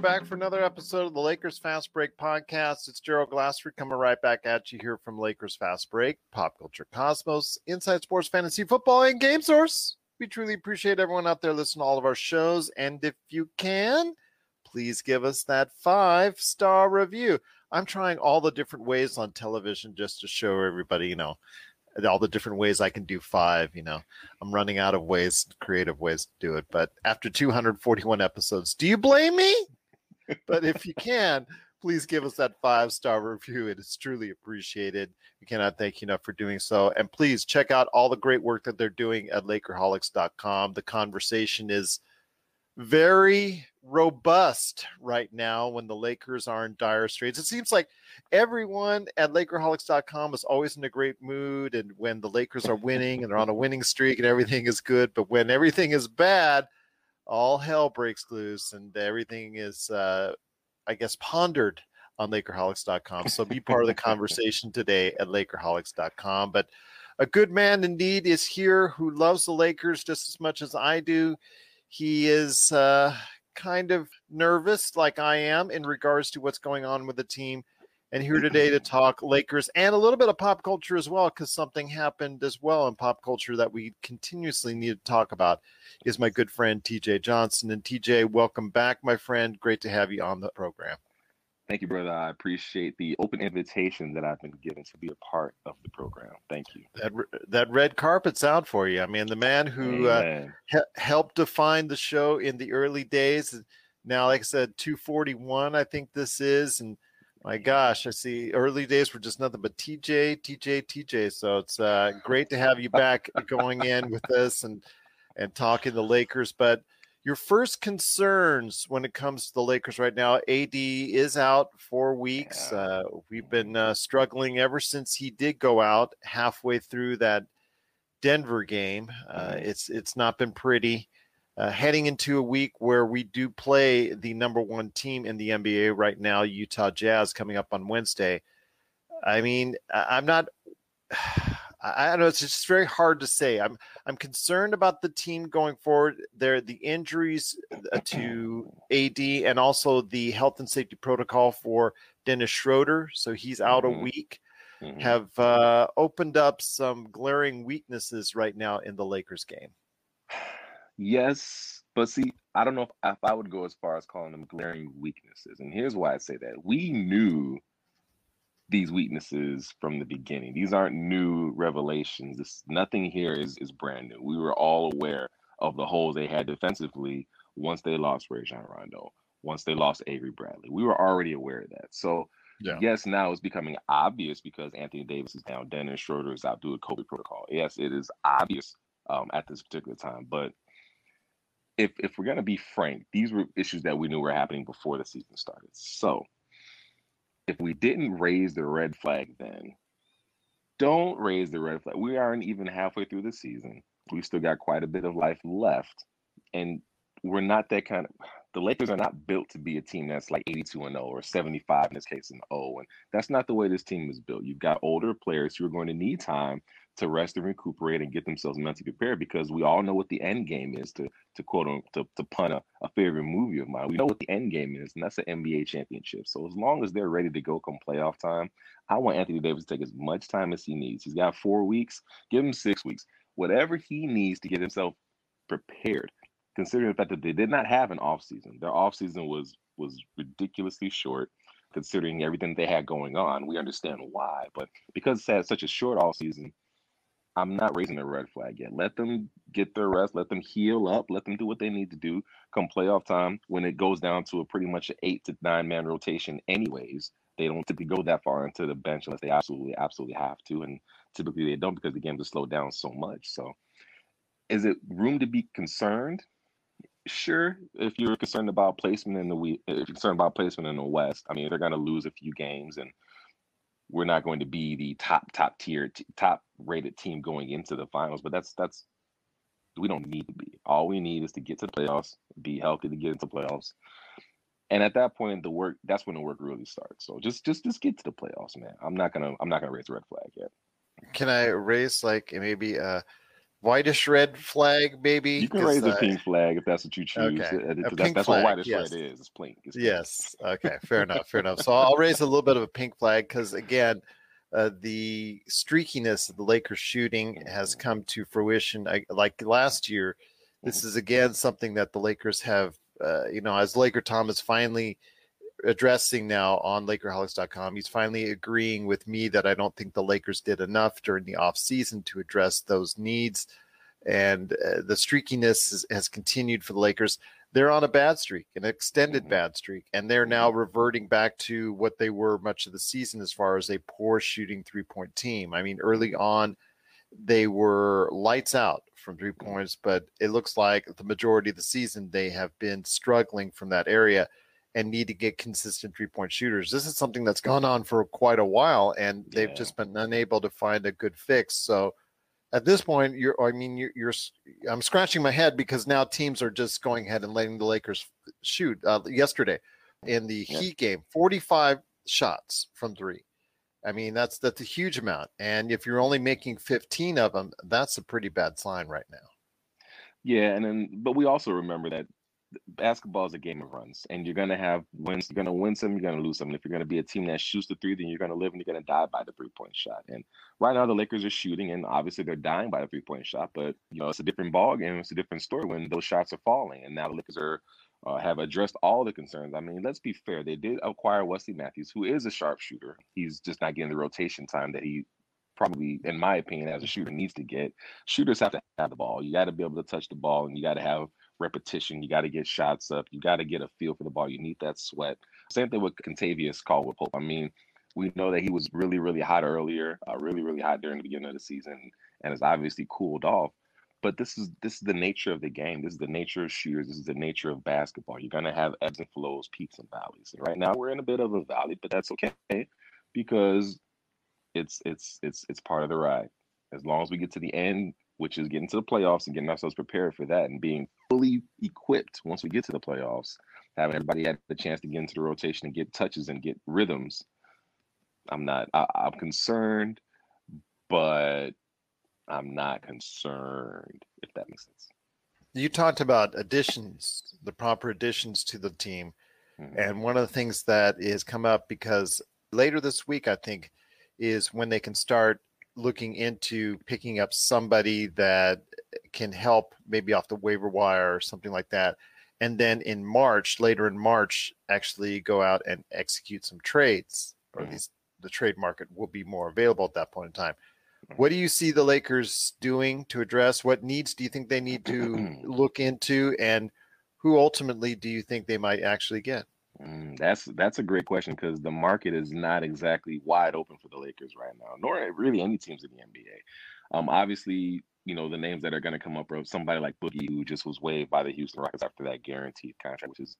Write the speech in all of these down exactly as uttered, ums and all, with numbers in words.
Back for another episode of the Lakers Fast Break podcast. It's Gerald Glassford coming right back at you here from Lakers Fast Break, Pop Culture Cosmos, Inside Sports, Fantasy Football, and Game Source. We truly appreciate everyone out there listening to all of our shows. And if you can, please give us that five-star review. I'm trying all the different ways on television just to show everybody, you know, all the different ways I can do five, you know. I'm running out of ways, creative ways to do it. But after two hundred forty-one episodes, do you blame me? But if you can, please give us that five-star review. It is truly appreciated. We cannot thank you enough for doing so. And please check out all the great work that they're doing at Lakerholics dot com. The conversation is very robust right now when the Lakers are in dire straits. It seems like everyone at Lakerholics dot com is always in a great mood. And when the Lakers are winning and they're on a winning streak and everything is good, but when everything is bad, all hell breaks loose, and everything is, uh, I guess, pondered on Lakerholics dot com. So be part of the conversation today at Lakerholics dot com. But a good man indeed is here who loves the Lakers just as much as I do. He is uh, kind of nervous, like I am, in regards to what's going on with the team. And here today to talk Lakers and a little bit of pop culture as well, because something happened as well in pop culture that we continuously need to talk about, is my good friend T J Johnson. And T J, welcome back, my friend. Great to have you on the program. Thank you, brother. I appreciate the open invitation that I've been given to be a part of the program. Thank you. That that red carpet's out for you. I mean, the man who uh, he- helped define the show in the early days. Now, like I said, two forty-one, I think this is, and my gosh, I see early days were just nothing but T J, T J, T J. So it's uh, great to have you back going in with us and, and talking the Lakers. But your first concerns when it comes to the Lakers right now, A D is out four weeks. Uh, we've been uh, struggling ever since he did go out halfway through that Denver game. Uh, it's it's not been pretty. Uh, heading into a week where we do play the number one team in the N B A right now, Utah Jazz, coming up on Wednesday. I mean, I'm not – I don't know. It's just very hard to say. I'm I'm concerned about the team going forward. There, the injuries to A D and also the health and safety protocol for Dennis Schroeder, so he's out mm-hmm. a week, mm-hmm. have uh, opened up some glaring weaknesses right now in the Lakers game. Yes, but see, I don't know if, if I would go as far as calling them glaring weaknesses. And here's why I say that. We knew these weaknesses from the beginning. These aren't new revelations. This, nothing here is, is brand new. We were all aware of the holes they had defensively once they lost Rajon Rondo, once they lost Avery Bradley. We were already aware of that. So, yeah. Yes, now it's becoming obvious because Anthony Davis is down, Dennis Schroeder is out due to COVID protocol. Yes, it is obvious um, at this particular time, but If if we're going to be frank, these were issues that we knew were happening before the season started. So if we didn't raise the red flag then, don't raise the red flag. We aren't even halfway through the season. We've still got quite a bit of life left. And we're not that kind of – the Lakers are not built to be a team that's like eighty-two and oh or seventy-five in this case and oh. And that's not the way this team is built. You've got older players who are going to need time to rest and recuperate and get themselves mentally prepared, because we all know what the end game is, to to quote on to, to pun a, a favorite movie of mine. We know what the end game is, and that's an N B A championship. So as long as they're ready to go come playoff time, I want Anthony Davis to take as much time as he needs. He's got four weeks. Give him six weeks. Whatever he needs to get himself prepared, considering the fact that they did not have an offseason. Their offseason was was ridiculously short. considering everything they had going on. We understand why, but because it's had such a short all season, I'm not raising a red flag yet. Let them get their rest. Let them heal up. Let them do what they need to do come playoff time when it goes down to a pretty much an eight to nine man rotation anyways. They don't typically go that far into the bench unless they absolutely, absolutely have to. And typically they don't because the games are slowed down so much. So is it room to be concerned? Sure. If you're concerned about placement in the we- if you're concerned about placement in the West, I mean, they're going to lose a few games and we're not going to be the top, top tier, t- top rated team going into the finals, but that's, that's, we don't need to be. All we need is to get to the playoffs, be healthy to get into playoffs. And at that point, the work, that's when the work really starts. So just, just, just get to the playoffs, man. I'm not going to, I'm not going to raise a red flag yet. Can I raise like maybe a whitish red flag? Maybe you can raise uh, a pink flag if that's what you choose. Okay. It, it, that's that's flag, what whitish yes. red is. It's pink. It's pink. Yes. Okay. Fair enough. Fair enough. So I'll raise a little bit of a pink flag because again, uh, the streakiness of the Lakers shooting has come to fruition. I, like last year, this is again something that the Lakers have, uh, you know, as Laker Tom is finally addressing now on Lakerholics dot com. He's finally agreeing with me that I don't think the Lakers did enough during the offseason to address those needs. And uh, the streakiness is, has continued for the Lakers. They're on a bad streak, an extended mm-hmm. bad streak, and they're now reverting back to what they were much of the season as far as a poor shooting three-point team. I mean, early on, they were lights out from three points, but it looks like the majority of the season they have been struggling from that area and need to get consistent three-point shooters. This is something that's gone on for quite a while, and they've yeah. just been unable to find a good fix. So at this point, you're I mean, you're, you're I'm scratching my head because now teams are just going ahead and letting the Lakers shoot. Uh, yesterday in the yeah. Heat game, forty-five shots from three. I mean, that's that's a huge amount. And if you're only making fifteen of them, that's a pretty bad sign right now. Yeah, and then but we also remember that basketball is a game of runs, and you're going to have wins. You're going to win some, you're going to lose some. And if you're going to be a team that shoots the three, then you're going to live and you're going to die by the three-point shot. And right now the Lakers are shooting, and obviously they're dying by the three-point shot, but you know, it's a different ball game. It's a different story when those shots are falling. And now the Lakers are uh, have addressed all the concerns. I mean, let's be fair. They did acquire Wesley Matthews, who is a sharpshooter. He's just not getting the rotation time that he probably, in my opinion, as a shooter needs to get. Shooters have to have the ball. You got to be able to touch the ball, and you got to have repetition. You got to get shots up. You got to get a feel for the ball. You need that sweat. Same thing with Kentavious Caldwell-Pope. I mean, we know that he was really, really hot earlier, uh, really, really hot during the beginning of the season, and has obviously cooled off. But this is this is the nature of the game. This is the nature of shooters. This is the nature of basketball. You're going to have ebbs and flows, peaks and valleys. And right now we're in a bit of a valley, but that's okay because it's it's it's it's part of the ride. As long as we get to the end, which is getting to the playoffs and getting ourselves prepared for that and being fully equipped once we get to the playoffs, having everybody had the chance to get into the rotation and get touches and get rhythms. I'm not, I, I'm concerned, but I'm not concerned, if that makes sense. You talked about additions, the proper additions to the team. Mm-hmm. And one of the things that is come up because later this week, I think, is when they can start looking into picking up somebody that can help maybe off the waiver wire or something like that. And then in March, later in March, actually go out and execute some trades, or at least the trade market will be more available at that point in time. What do you see the Lakers doing to address? What needs do you think they need to look into, and who ultimately do you think they might actually get? Mm, that's that's a great question because the market is not exactly wide open for the Lakers right now, nor really any teams in the N B A. Um, obviously, you know, the names that are going to come up are somebody like Boogie, who just was waived by the Houston Rockets after that guaranteed contract, which is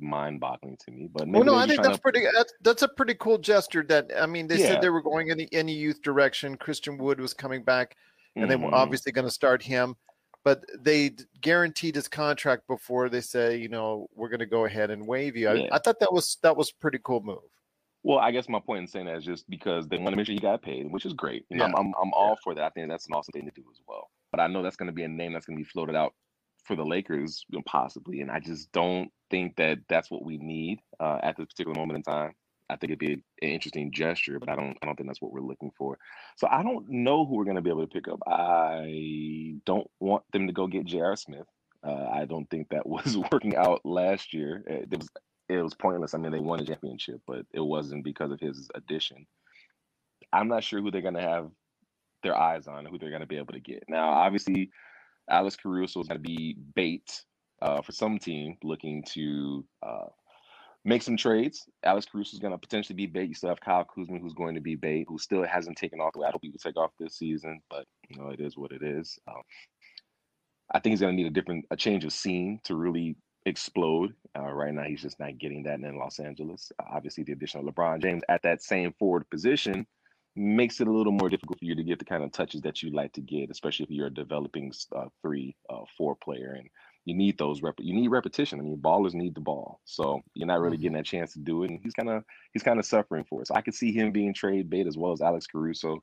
mind-boggling to me. But well, no, I think that's to... pretty. That's, that's a pretty cool gesture. That I mean, they yeah. said they were going in the any youth direction. Christian Wood was coming back, and mm-hmm. they were obviously going to start him. But they guaranteed his contract before they say, you know, we're going to go ahead and waive you. I, yeah. I thought that was that was a pretty cool move. Well, I guess my point in saying that is just because they want to make sure he got paid, which is great. You yeah. know, I'm, I'm, I'm all yeah. for that. I think that's an awesome thing to do as well. But I know that's going to be a name that's going to be floated out for the Lakers, you know, possibly. And I just don't think that that's what we need uh, at this particular moment in time. I think it'd be an interesting gesture, but I don't I don't think that's what we're looking for. So I don't know who we're going to be able to pick up. I don't want them to go get J R Smith. Uh, I don't think that was working out last year. It was it was pointless. I mean, they won a championship, but it wasn't because of his addition. I'm not sure who they're going to have their eyes on, who they're going to be able to get. Now, obviously, Alex Caruso is going to be bait uh, for some team looking to uh, make some trades. Alex Caruso is going to potentially be bait. You still have Kyle Kuzma, who's going to be bait, who still hasn't taken off. I hope he will take off this season, but you know, it is what it is. Um, I think he's going to need a different, a change of scene to really explode. Uh, right now, he's just not getting that in Los Angeles. Uh, obviously, the addition of LeBron James at that same forward position makes it a little more difficult for you to get the kind of touches that you like to get, especially if you're a developing uh, three, uh, four player, and you need those rep. You need repetition. I mean, ballers need the ball, so you're not really getting that chance to do it. And he's kind of he's kind of suffering for it. So I could see him being trade bait as well as Alex Caruso,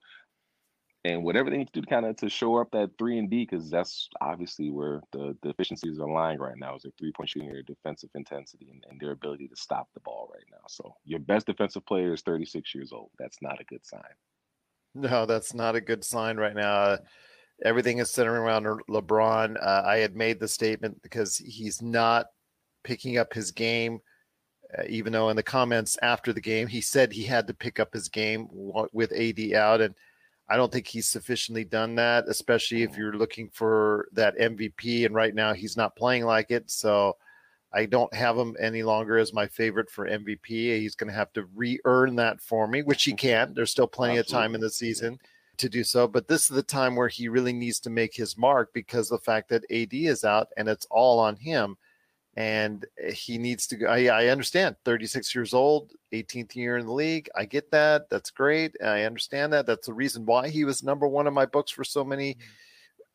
and whatever they need to do, kind of to show up that three and D, because that's obviously where the deficiencies are lying right now, is their three point shooting, their defensive intensity, and, and their ability to stop the ball right now. So your best defensive player is thirty-six years old. That's not a good sign. No, that's not a good sign right now. Everything is centering around LeBron. Uh, I had made the statement because he's not picking up his game, uh, even though in the comments after the game, he said he had to pick up his game with A D out, and I don't think he's sufficiently done that, especially if you're looking for that M V P. And right now he's not playing like it. So I don't have him any longer as my favorite for M V P. He's going to have to re-earn that for me, which he can. There's still plenty Absolutely. of time in the season to do so. But this is the time where he really needs to make his mark, because the fact that A D is out and it's all on him. And he needs to go. I, I understand. thirty-six years old, eighteenth year in the league. I get that. That's great. I understand that. That's the reason why he was number one in my books for so many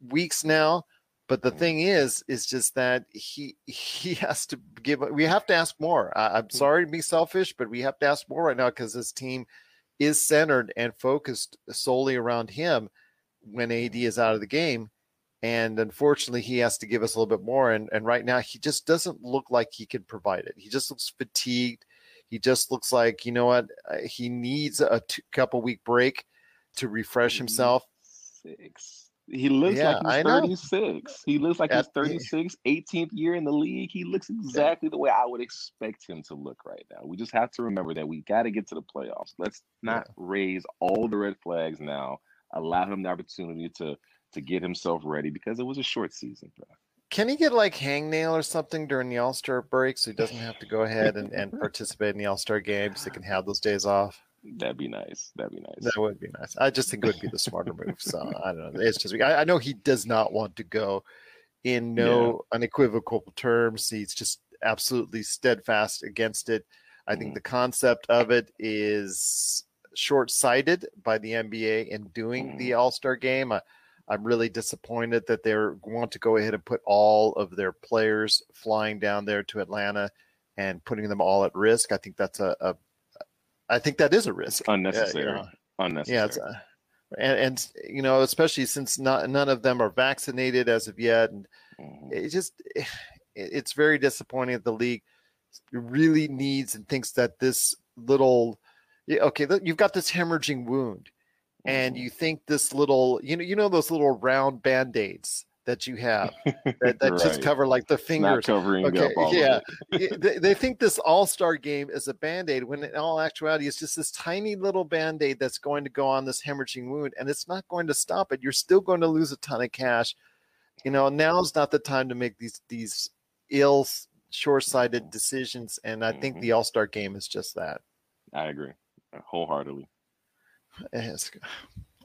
weeks now. But the thing is, is just that he he has to give. We have to ask more. I, I'm sorry to be selfish, but we have to ask more right now, because this team is centered and focused solely around him when A D is out of the game. And unfortunately, he has to give us a little bit more. And, and right now, he just doesn't look like he can provide it. He just looks fatigued. He just looks like, you know what, he needs a two, couple week break to refresh himself. Six. He looks yeah, like he's I thirty-six. Know. He looks like At, he's thirty-six, eighteenth year in the league. He looks exactly yeah. the way I would expect him to look right now. We just have to remember that we got to get to the playoffs. Let's not yeah. raise all the red flags now. Allow him the opportunity to to get himself ready, because it was a short season, bro. Can he get like hangnail or something during the All-Star break, so he doesn't have to go ahead and, and participate in the All-Star games? They can have those days off. That'd be nice. That'd be nice. That would be nice. I just think it would be the smarter move. So I don't know. It's just I, I know he does not want to go in no yeah. unequivocal terms. He's just absolutely steadfast against it. I think mm. the concept of it is short-sighted by the N B A in doing mm. the All-Star game. I, I'm really disappointed that they want to go ahead and put all of their players flying down there to Atlanta and putting them all at risk. I think that's a, a I think that is a risk. It's unnecessary. Uh, you know. Unnecessary. Yeah, it's a, and, and, you know, especially since not, none of them are vaccinated as of yet. And mm-hmm. it just, it, it's very disappointing that the league really needs and thinks that this little, okay, you've got this hemorrhaging wound. And you think this little, you know, you know those little round Band-Aids that you have that, that right. just cover like the fingers. Not covering okay, up all yeah. they, they think this All-Star game is a Band-Aid, when in all actuality, it's just this tiny little Band-Aid that's going to go on this hemorrhaging wound, and it's not going to stop it. You're still going to lose a ton of cash. You know, now's not the time to make these these ill, short-sighted decisions, and I mm-hmm. think the All-Star game is just that. I agree wholeheartedly. It's,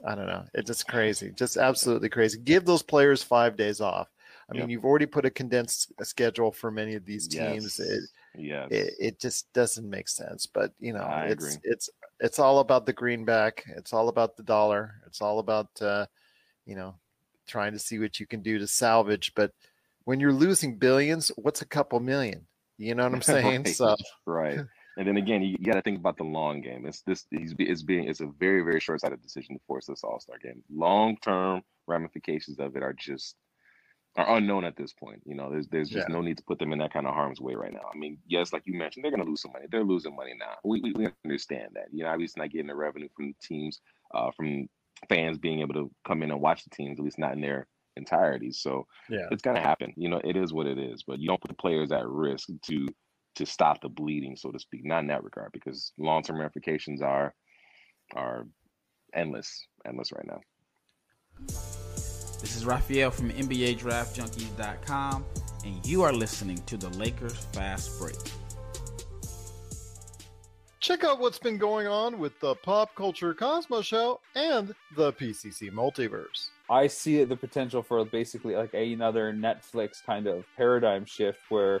I don't know. It's just crazy. Just absolutely crazy. Give those players five days off. I mean, yep. you've already put a condensed schedule for many of these teams. Yes. It, yes. it it just doesn't make sense. But, you know, I it's agree. it's it's all about the greenback. It's all about the dollar. It's all about, uh, you know, trying to see what you can do to salvage. But when you're losing billions, what's a couple million? You know what I'm saying? Right. So right. And then again, you got to think about the long game. It's this. He's it's being. It's a very, very short-sighted decision to force this All-Star game. Long-term ramifications of it are just are unknown at this point. You know, there's there's just yeah. no need to put them in that kind of harm's way right now. I mean, yes, like you mentioned, they're going to lose some money. They're losing money now. We we, we understand that. You know, obviously not getting the revenue from teams, uh, from fans being able to come in and watch the teams. At least not in their entirety. So yeah. it's going to happen. You know, it is what it is. But you don't put the players at risk to to stop the bleeding, so to speak, not in that regard, because long-term ramifications are are endless, endless right now. This is Raphael from N B A Draft Junkies dot com, and you are listening to the Lakers Fast Break. Check out what's been going on with the Pop Culture Cosmos Show and the P C C Multiverse. I see the potential for basically like another Netflix kind of paradigm shift where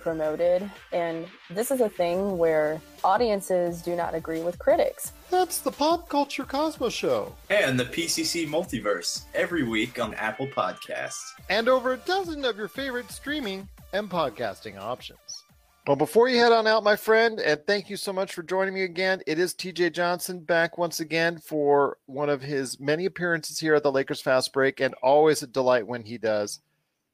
promoted, and this is a thing where audiences do not agree with critics. That's the Pop Culture Cosmos Show and the P C C Multiverse every week on Apple Podcasts and over a dozen of your favorite streaming and podcasting options. Well, before you head on out, my friend, and thank you so much for joining me again, it is T J Johnson back once again for one of his many appearances here at the Lakers Fast Break, and always a delight when he does.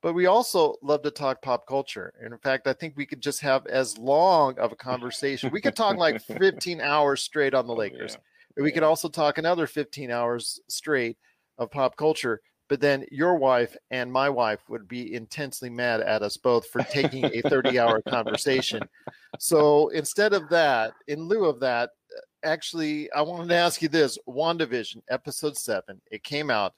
But we also love to talk pop culture. And in fact, I think we could just have as long of a conversation. We could talk like fifteen hours straight on the Lakers. Oh, yeah. We yeah. could also talk another fifteen hours straight of pop culture. But then your wife and my wife would be intensely mad at us both for taking a thirty-hour conversation. So instead of that, in lieu of that, actually, I wanted to ask you this. WandaVision, episode seven, it came out.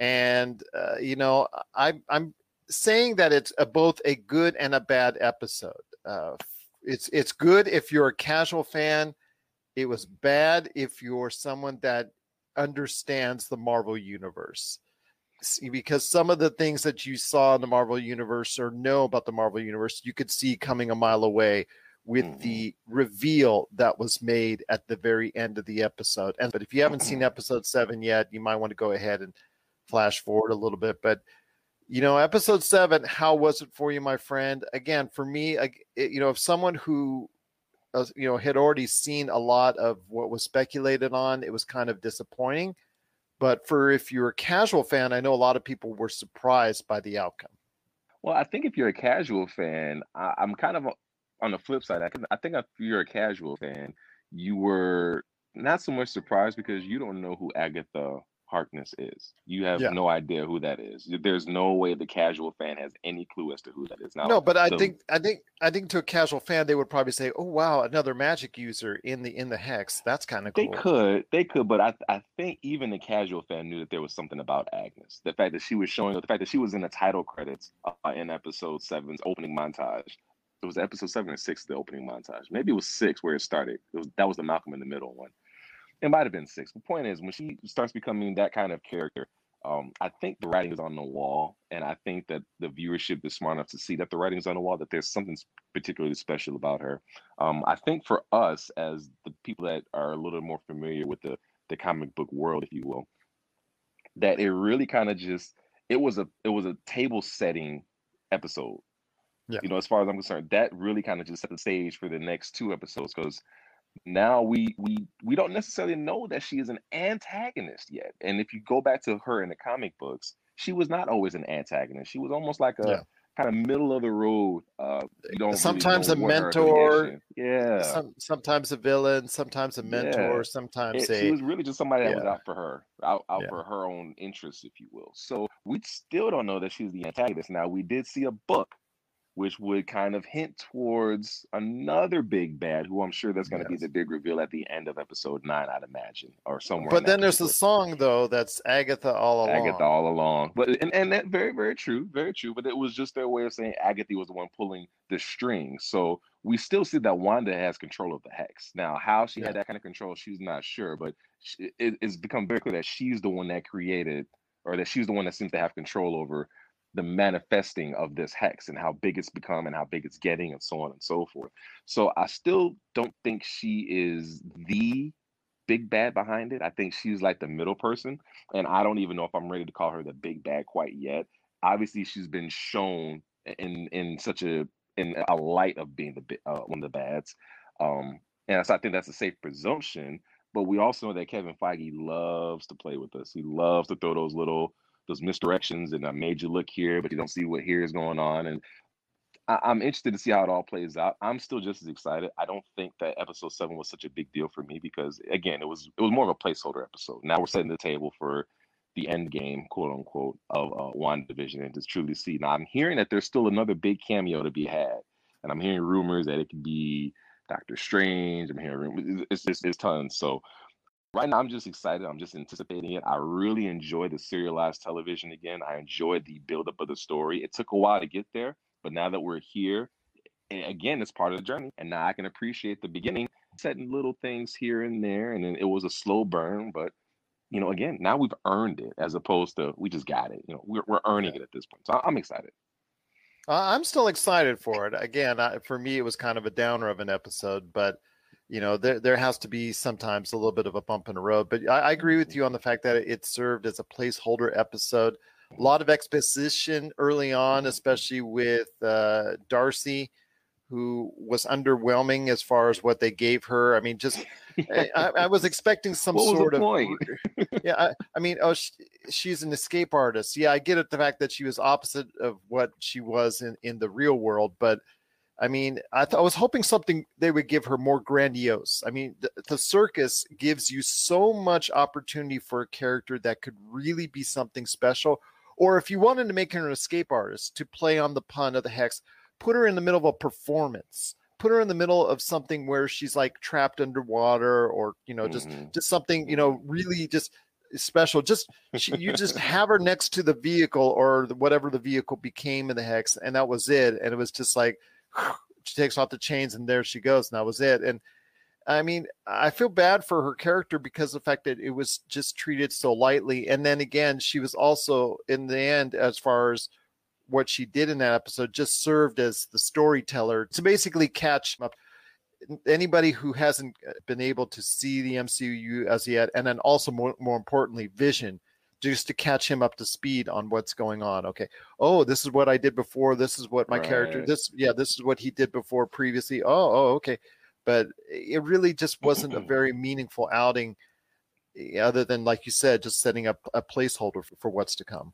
And, uh, you know, I, I'm... saying that it's a, both a good and a bad episode. Uh, it's it's good if you're a casual fan. It was bad if you're someone that understands the Marvel Universe. See, because some of the things that you saw in the Marvel Universe or know about the Marvel Universe, you could see coming a mile away with mm-hmm. the reveal that was made at the very end of the episode. And but if you haven't seen episode seven yet, you might want to go ahead and flash forward a little bit. But you know, episode seven, how was it for you, my friend? Again, for me, you know, if someone who, you know, had already seen a lot of what was speculated on, it was kind of disappointing. But for if you're a casual fan, I know a lot of people were surprised by the outcome. Well, I think if you're a casual fan, I, I'm kind of on the flip side. I, can, I think if you're a casual fan, you were not so much surprised because you don't know who Agatha Harkness is. You have yeah. no idea who that is. There's no way the casual fan has any clue as to who that is. Now, no, but I so, think I think I think to a casual fan they would probably say, "Oh wow, another magic user in the in the hex. That's kind of cool." They could, they could, but I I think even the casual fan knew that there was something about Agnes. The fact that she was showing up, the fact that she was in the title credits uh, in episode seven's opening montage. It was episode seven and six, the opening montage. Maybe it was six where it started. It was that was the Malcolm in the Middle one. It might have been six. The point is, when she starts becoming that kind of character, um, I think the writing is on the wall, and I think that the viewership is smart enough to see that the writing is on the wall, that there's something particularly special about her. Um, I think for us, as the people that are a little more familiar with the, the comic book world, if you will, that it really kind of just, it was a it was a table-setting episode. Yeah. You know, as far as I'm concerned, that really kind of just set the stage for the next two episodes, because now we we we don't necessarily know that she is an antagonist yet. And if you go back to her in the comic books, she was not always an antagonist. She was almost like a yeah. kind of middle of the road. Uh, you don't sometimes really know a mentor, yeah. Some, sometimes a villain, sometimes a mentor, yeah. sometimes it, a. She was really just somebody that yeah. was out for her, out, out yeah. for her own interests, if you will. So we still don't know that she's the antagonist. Now we did see a book which would kind of hint towards another big bad, who I'm sure that's going to yes. be the big reveal at the end of episode nine, I'd imagine, or somewhere. But then there's the song, though, that's Agatha all along. Agatha all along. But and, and that very, very true, very true. But it was just their way of saying Agatha was the one pulling the string. So we still see that Wanda has control of the hex. Now, how she yeah. had that kind of control, she's not sure. But she, it, it's become very clear that she's the one that created, or that she's the one that seems to have control over the manifesting of this hex and how big it's become and how big it's getting and so on and so forth. So I still don't think she is the big bad behind it. I think she's like the middle person. And I don't even know if I'm ready to call her the big bad quite yet. Obviously she's been shown in, in such a in a light of being the uh, one of the bads. Um, and so I think that's a safe presumption. But we also know that Kevin Feige loves to play with us. He loves to throw those little those misdirections and I made you look here, but you don't see what here is going on. And I, I'm interested to see how it all plays out. I'm still just as excited. I don't think that episode seven was such a big deal for me because, again, it was it was more of a placeholder episode. Now we're setting the table for the end game, quote unquote, of uh, WandaVision and to truly see. Now I'm hearing that there's still another big cameo to be had, and I'm hearing rumors that it could be Doctor Strange. I'm hearing it's just it's tons. So right now I'm just excited. I'm just anticipating it. I really enjoy the serialized television again. I enjoyed the buildup of the story. It took a while to get there, but now that we're here, again, it's part of the journey. And now I can appreciate the beginning, setting little things here and there. And then it was a slow burn, but you know, again, now we've earned it as opposed to we just got it. You know, we're we're earning it at this point. So I'm excited. I'm still excited for it. Again, I, for me, it was kind of a downer of an episode, but you know, there there has to be sometimes a little bit of a bump in the road. But I, I agree with you on the fact that it served as a placeholder episode. A lot of exposition early on, especially with uh, Darcy, who was underwhelming as far as what they gave her. I mean, just I, I was expecting some what sort was the of point? yeah. I, I mean, oh, she, she's an escape artist. Yeah, I get it. The fact that she was opposite of what she was in, in the real world, but I mean, I, th- I was hoping something they would give her more grandiose. I mean, th- the circus gives you so much opportunity for a character that could really be something special. Or if you wanted to make her an escape artist to play on the pun of the hex, put her in the middle of a performance, put her in the middle of something where she's like trapped underwater or, you know, just, mm-hmm. just something, you know, really just special. Just, she, you just have her next to the vehicle or the, whatever the vehicle became in the hex. And that was it. And it was just like, she takes off the chains and there she goes. And that was it. And I mean, I feel bad for her character because of the fact that it was just treated so lightly. And then again, she was also in the end, as far as what she did in that episode, just served as the storyteller to basically catch up anybody who hasn't been able to see the M C U as yet. And then also more, more importantly, Vision, just to catch him up to speed on what's going on. Okay. Oh, this is what I did before. This is what my right. character, this, yeah, this is what he did before previously. Oh, oh, okay. But it really just wasn't a very meaningful outing other than, like you said, just setting up a placeholder for, for what's to come.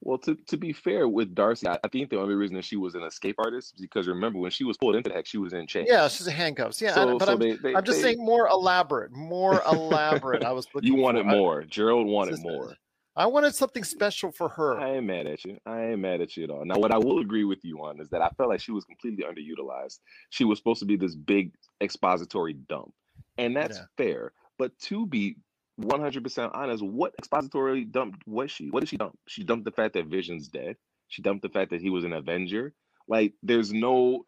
Well, to, to be fair with Darcy, I think the only reason that she was an escape artist is because, remember, when she was pulled into the hex, she was in chains. Yeah, she's in handcuffs. Yeah, so, I, but so I'm, they, they, I'm just they, saying more elaborate, more elaborate. I was looking You wanted for, more. I, Gerald wanted more. I wanted something special for her. I ain't mad at you. I ain't mad at you at all. Now, what I will agree with you on is that I felt like she was completely underutilized. She was supposed to be this big expository dump, and that's yeah. fair. But to be one hundred percent honest, what expository dump was she? What did she dump? She dumped the fact that Vision's dead. She dumped the fact that he was an Avenger. Like, there's no,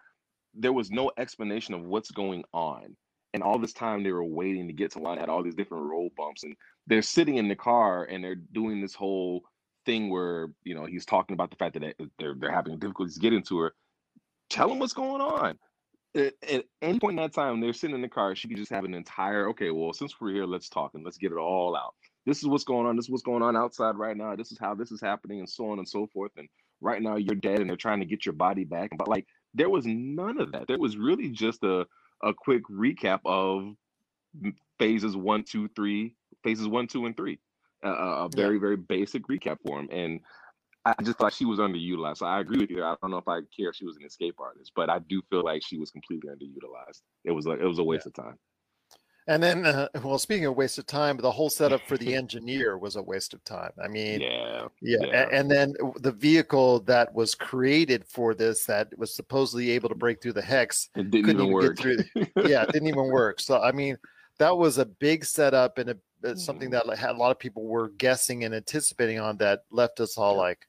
there was no explanation of what's going on. And all this time they were waiting to get to line, had all these different road bumps. And they're sitting in the car and they're doing this whole thing where, you know, he's talking about the fact that they're, they're having difficulties getting to her. Tell him what's going on. At any point in that time, they're sitting in the car. She could just have an entire, okay, well, since we're here, let's talk and let's get it all out. This is what's going on. This is what's going on outside right now. This is how this is happening and so on and so forth. And right now you're dead and they're trying to get your body back. But like, there was none of that. There was really just a, a quick recap of phases one, two, three, phases one, two, and three. Uh, a very, yeah. very basic recap for him. And I just thought she was underutilized. So I agree with you. I don't know if I care if she was an escape artist, but I do feel like she was completely underutilized. It was like it was a waste yeah. of time. And then, uh, well, speaking of waste of time, the whole setup for the engineer was a waste of time. I mean, yeah, yeah. yeah. And then the vehicle that was created for this, that was supposedly able to break through the hex, it didn't even, even work. Get through the, yeah, it didn't even work. So, I mean, that was a big setup and a, something that a lot of people were guessing and anticipating on that left us all yeah. like,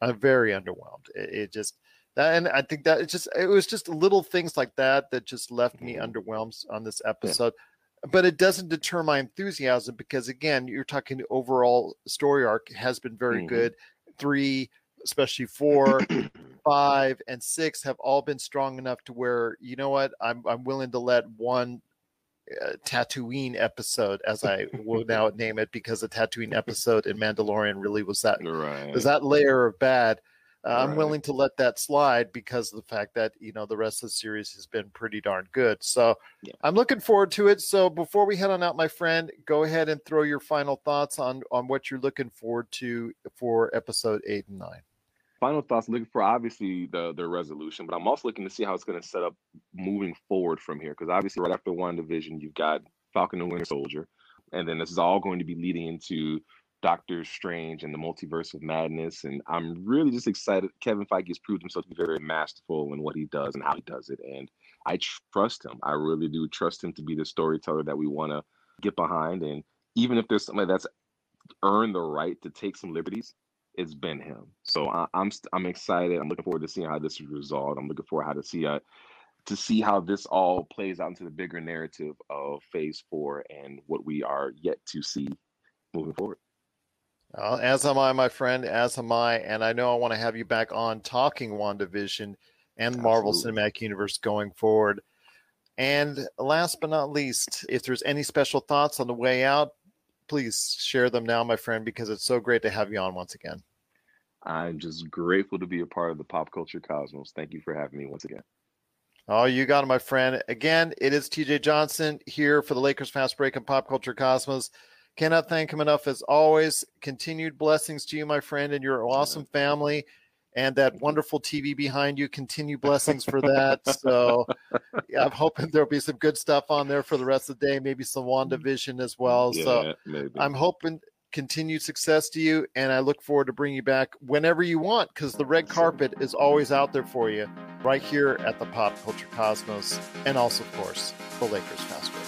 I'm very underwhelmed. It, it just. That, and I think that it just it was just little things like that that just left me mm-hmm. underwhelmed on this episode. Yeah. But it doesn't deter my enthusiasm because, again, you're talking the overall story arc has been very mm-hmm. good. Three, especially four, five, and six have all been strong enough to where, you know what, I'm I'm willing to let one uh, Tatooine episode, as I will now name it, because the Tatooine episode in Mandalorian really was that, right. was that layer of bad. I'm right. willing to let that slide because of the fact that, you know, the rest of the series has been pretty darn good. So yeah. I'm looking forward to it. So before we head on out, my friend, go ahead and throw your final thoughts on, on what you're looking forward to for episode eight and nine. Final thoughts, looking for obviously the, the resolution, but I'm also looking to see how it's going to set up moving forward from here. Because obviously right after WandaVision, you've got Falcon and Winter Soldier. And then this is all going to be leading into Doctor Strange and the Multiverse of Madness. And I'm really just excited. Kevin Feige has proved himself to be very masterful in what he does and how he does it. And I trust him. I really do trust him to be the storyteller that we want to get behind. And even if there's somebody that's earned the right to take some liberties, it's been him. So I, I'm I'm excited. I'm looking forward to seeing how this is resolved. I'm looking forward how to see uh, to see how this all plays out into the bigger narrative of Phase Four and what we are yet to see moving forward. Uh, as am I, my friend, as am I. And I know I want to have you back on talking WandaVision and the Marvel Cinematic Universe going forward. And last but not least, if there's any special thoughts on the way out, please share them now, my friend, because it's so great to have you on once again. I'm just grateful to be a part of the Pop Culture Cosmos. Thank you for having me once again. Oh, you got it, my friend. Again, it is T J Johnson here for the Lakers Fast Break and Pop Culture Cosmos. Cannot thank him enough, as always. Continued blessings to you, my friend, and your awesome family, and that wonderful T V behind you. Continue blessings for that. So yeah, I'm hoping there'll be some good stuff on there for the rest of the day, maybe some WandaVision as well. Yeah, so maybe. I'm hoping continued success to you, and I look forward to bringing you back whenever you want, because the red carpet is always out there for you right here at the Pop Culture Cosmos, and also, of course, the Lakers Fast Break.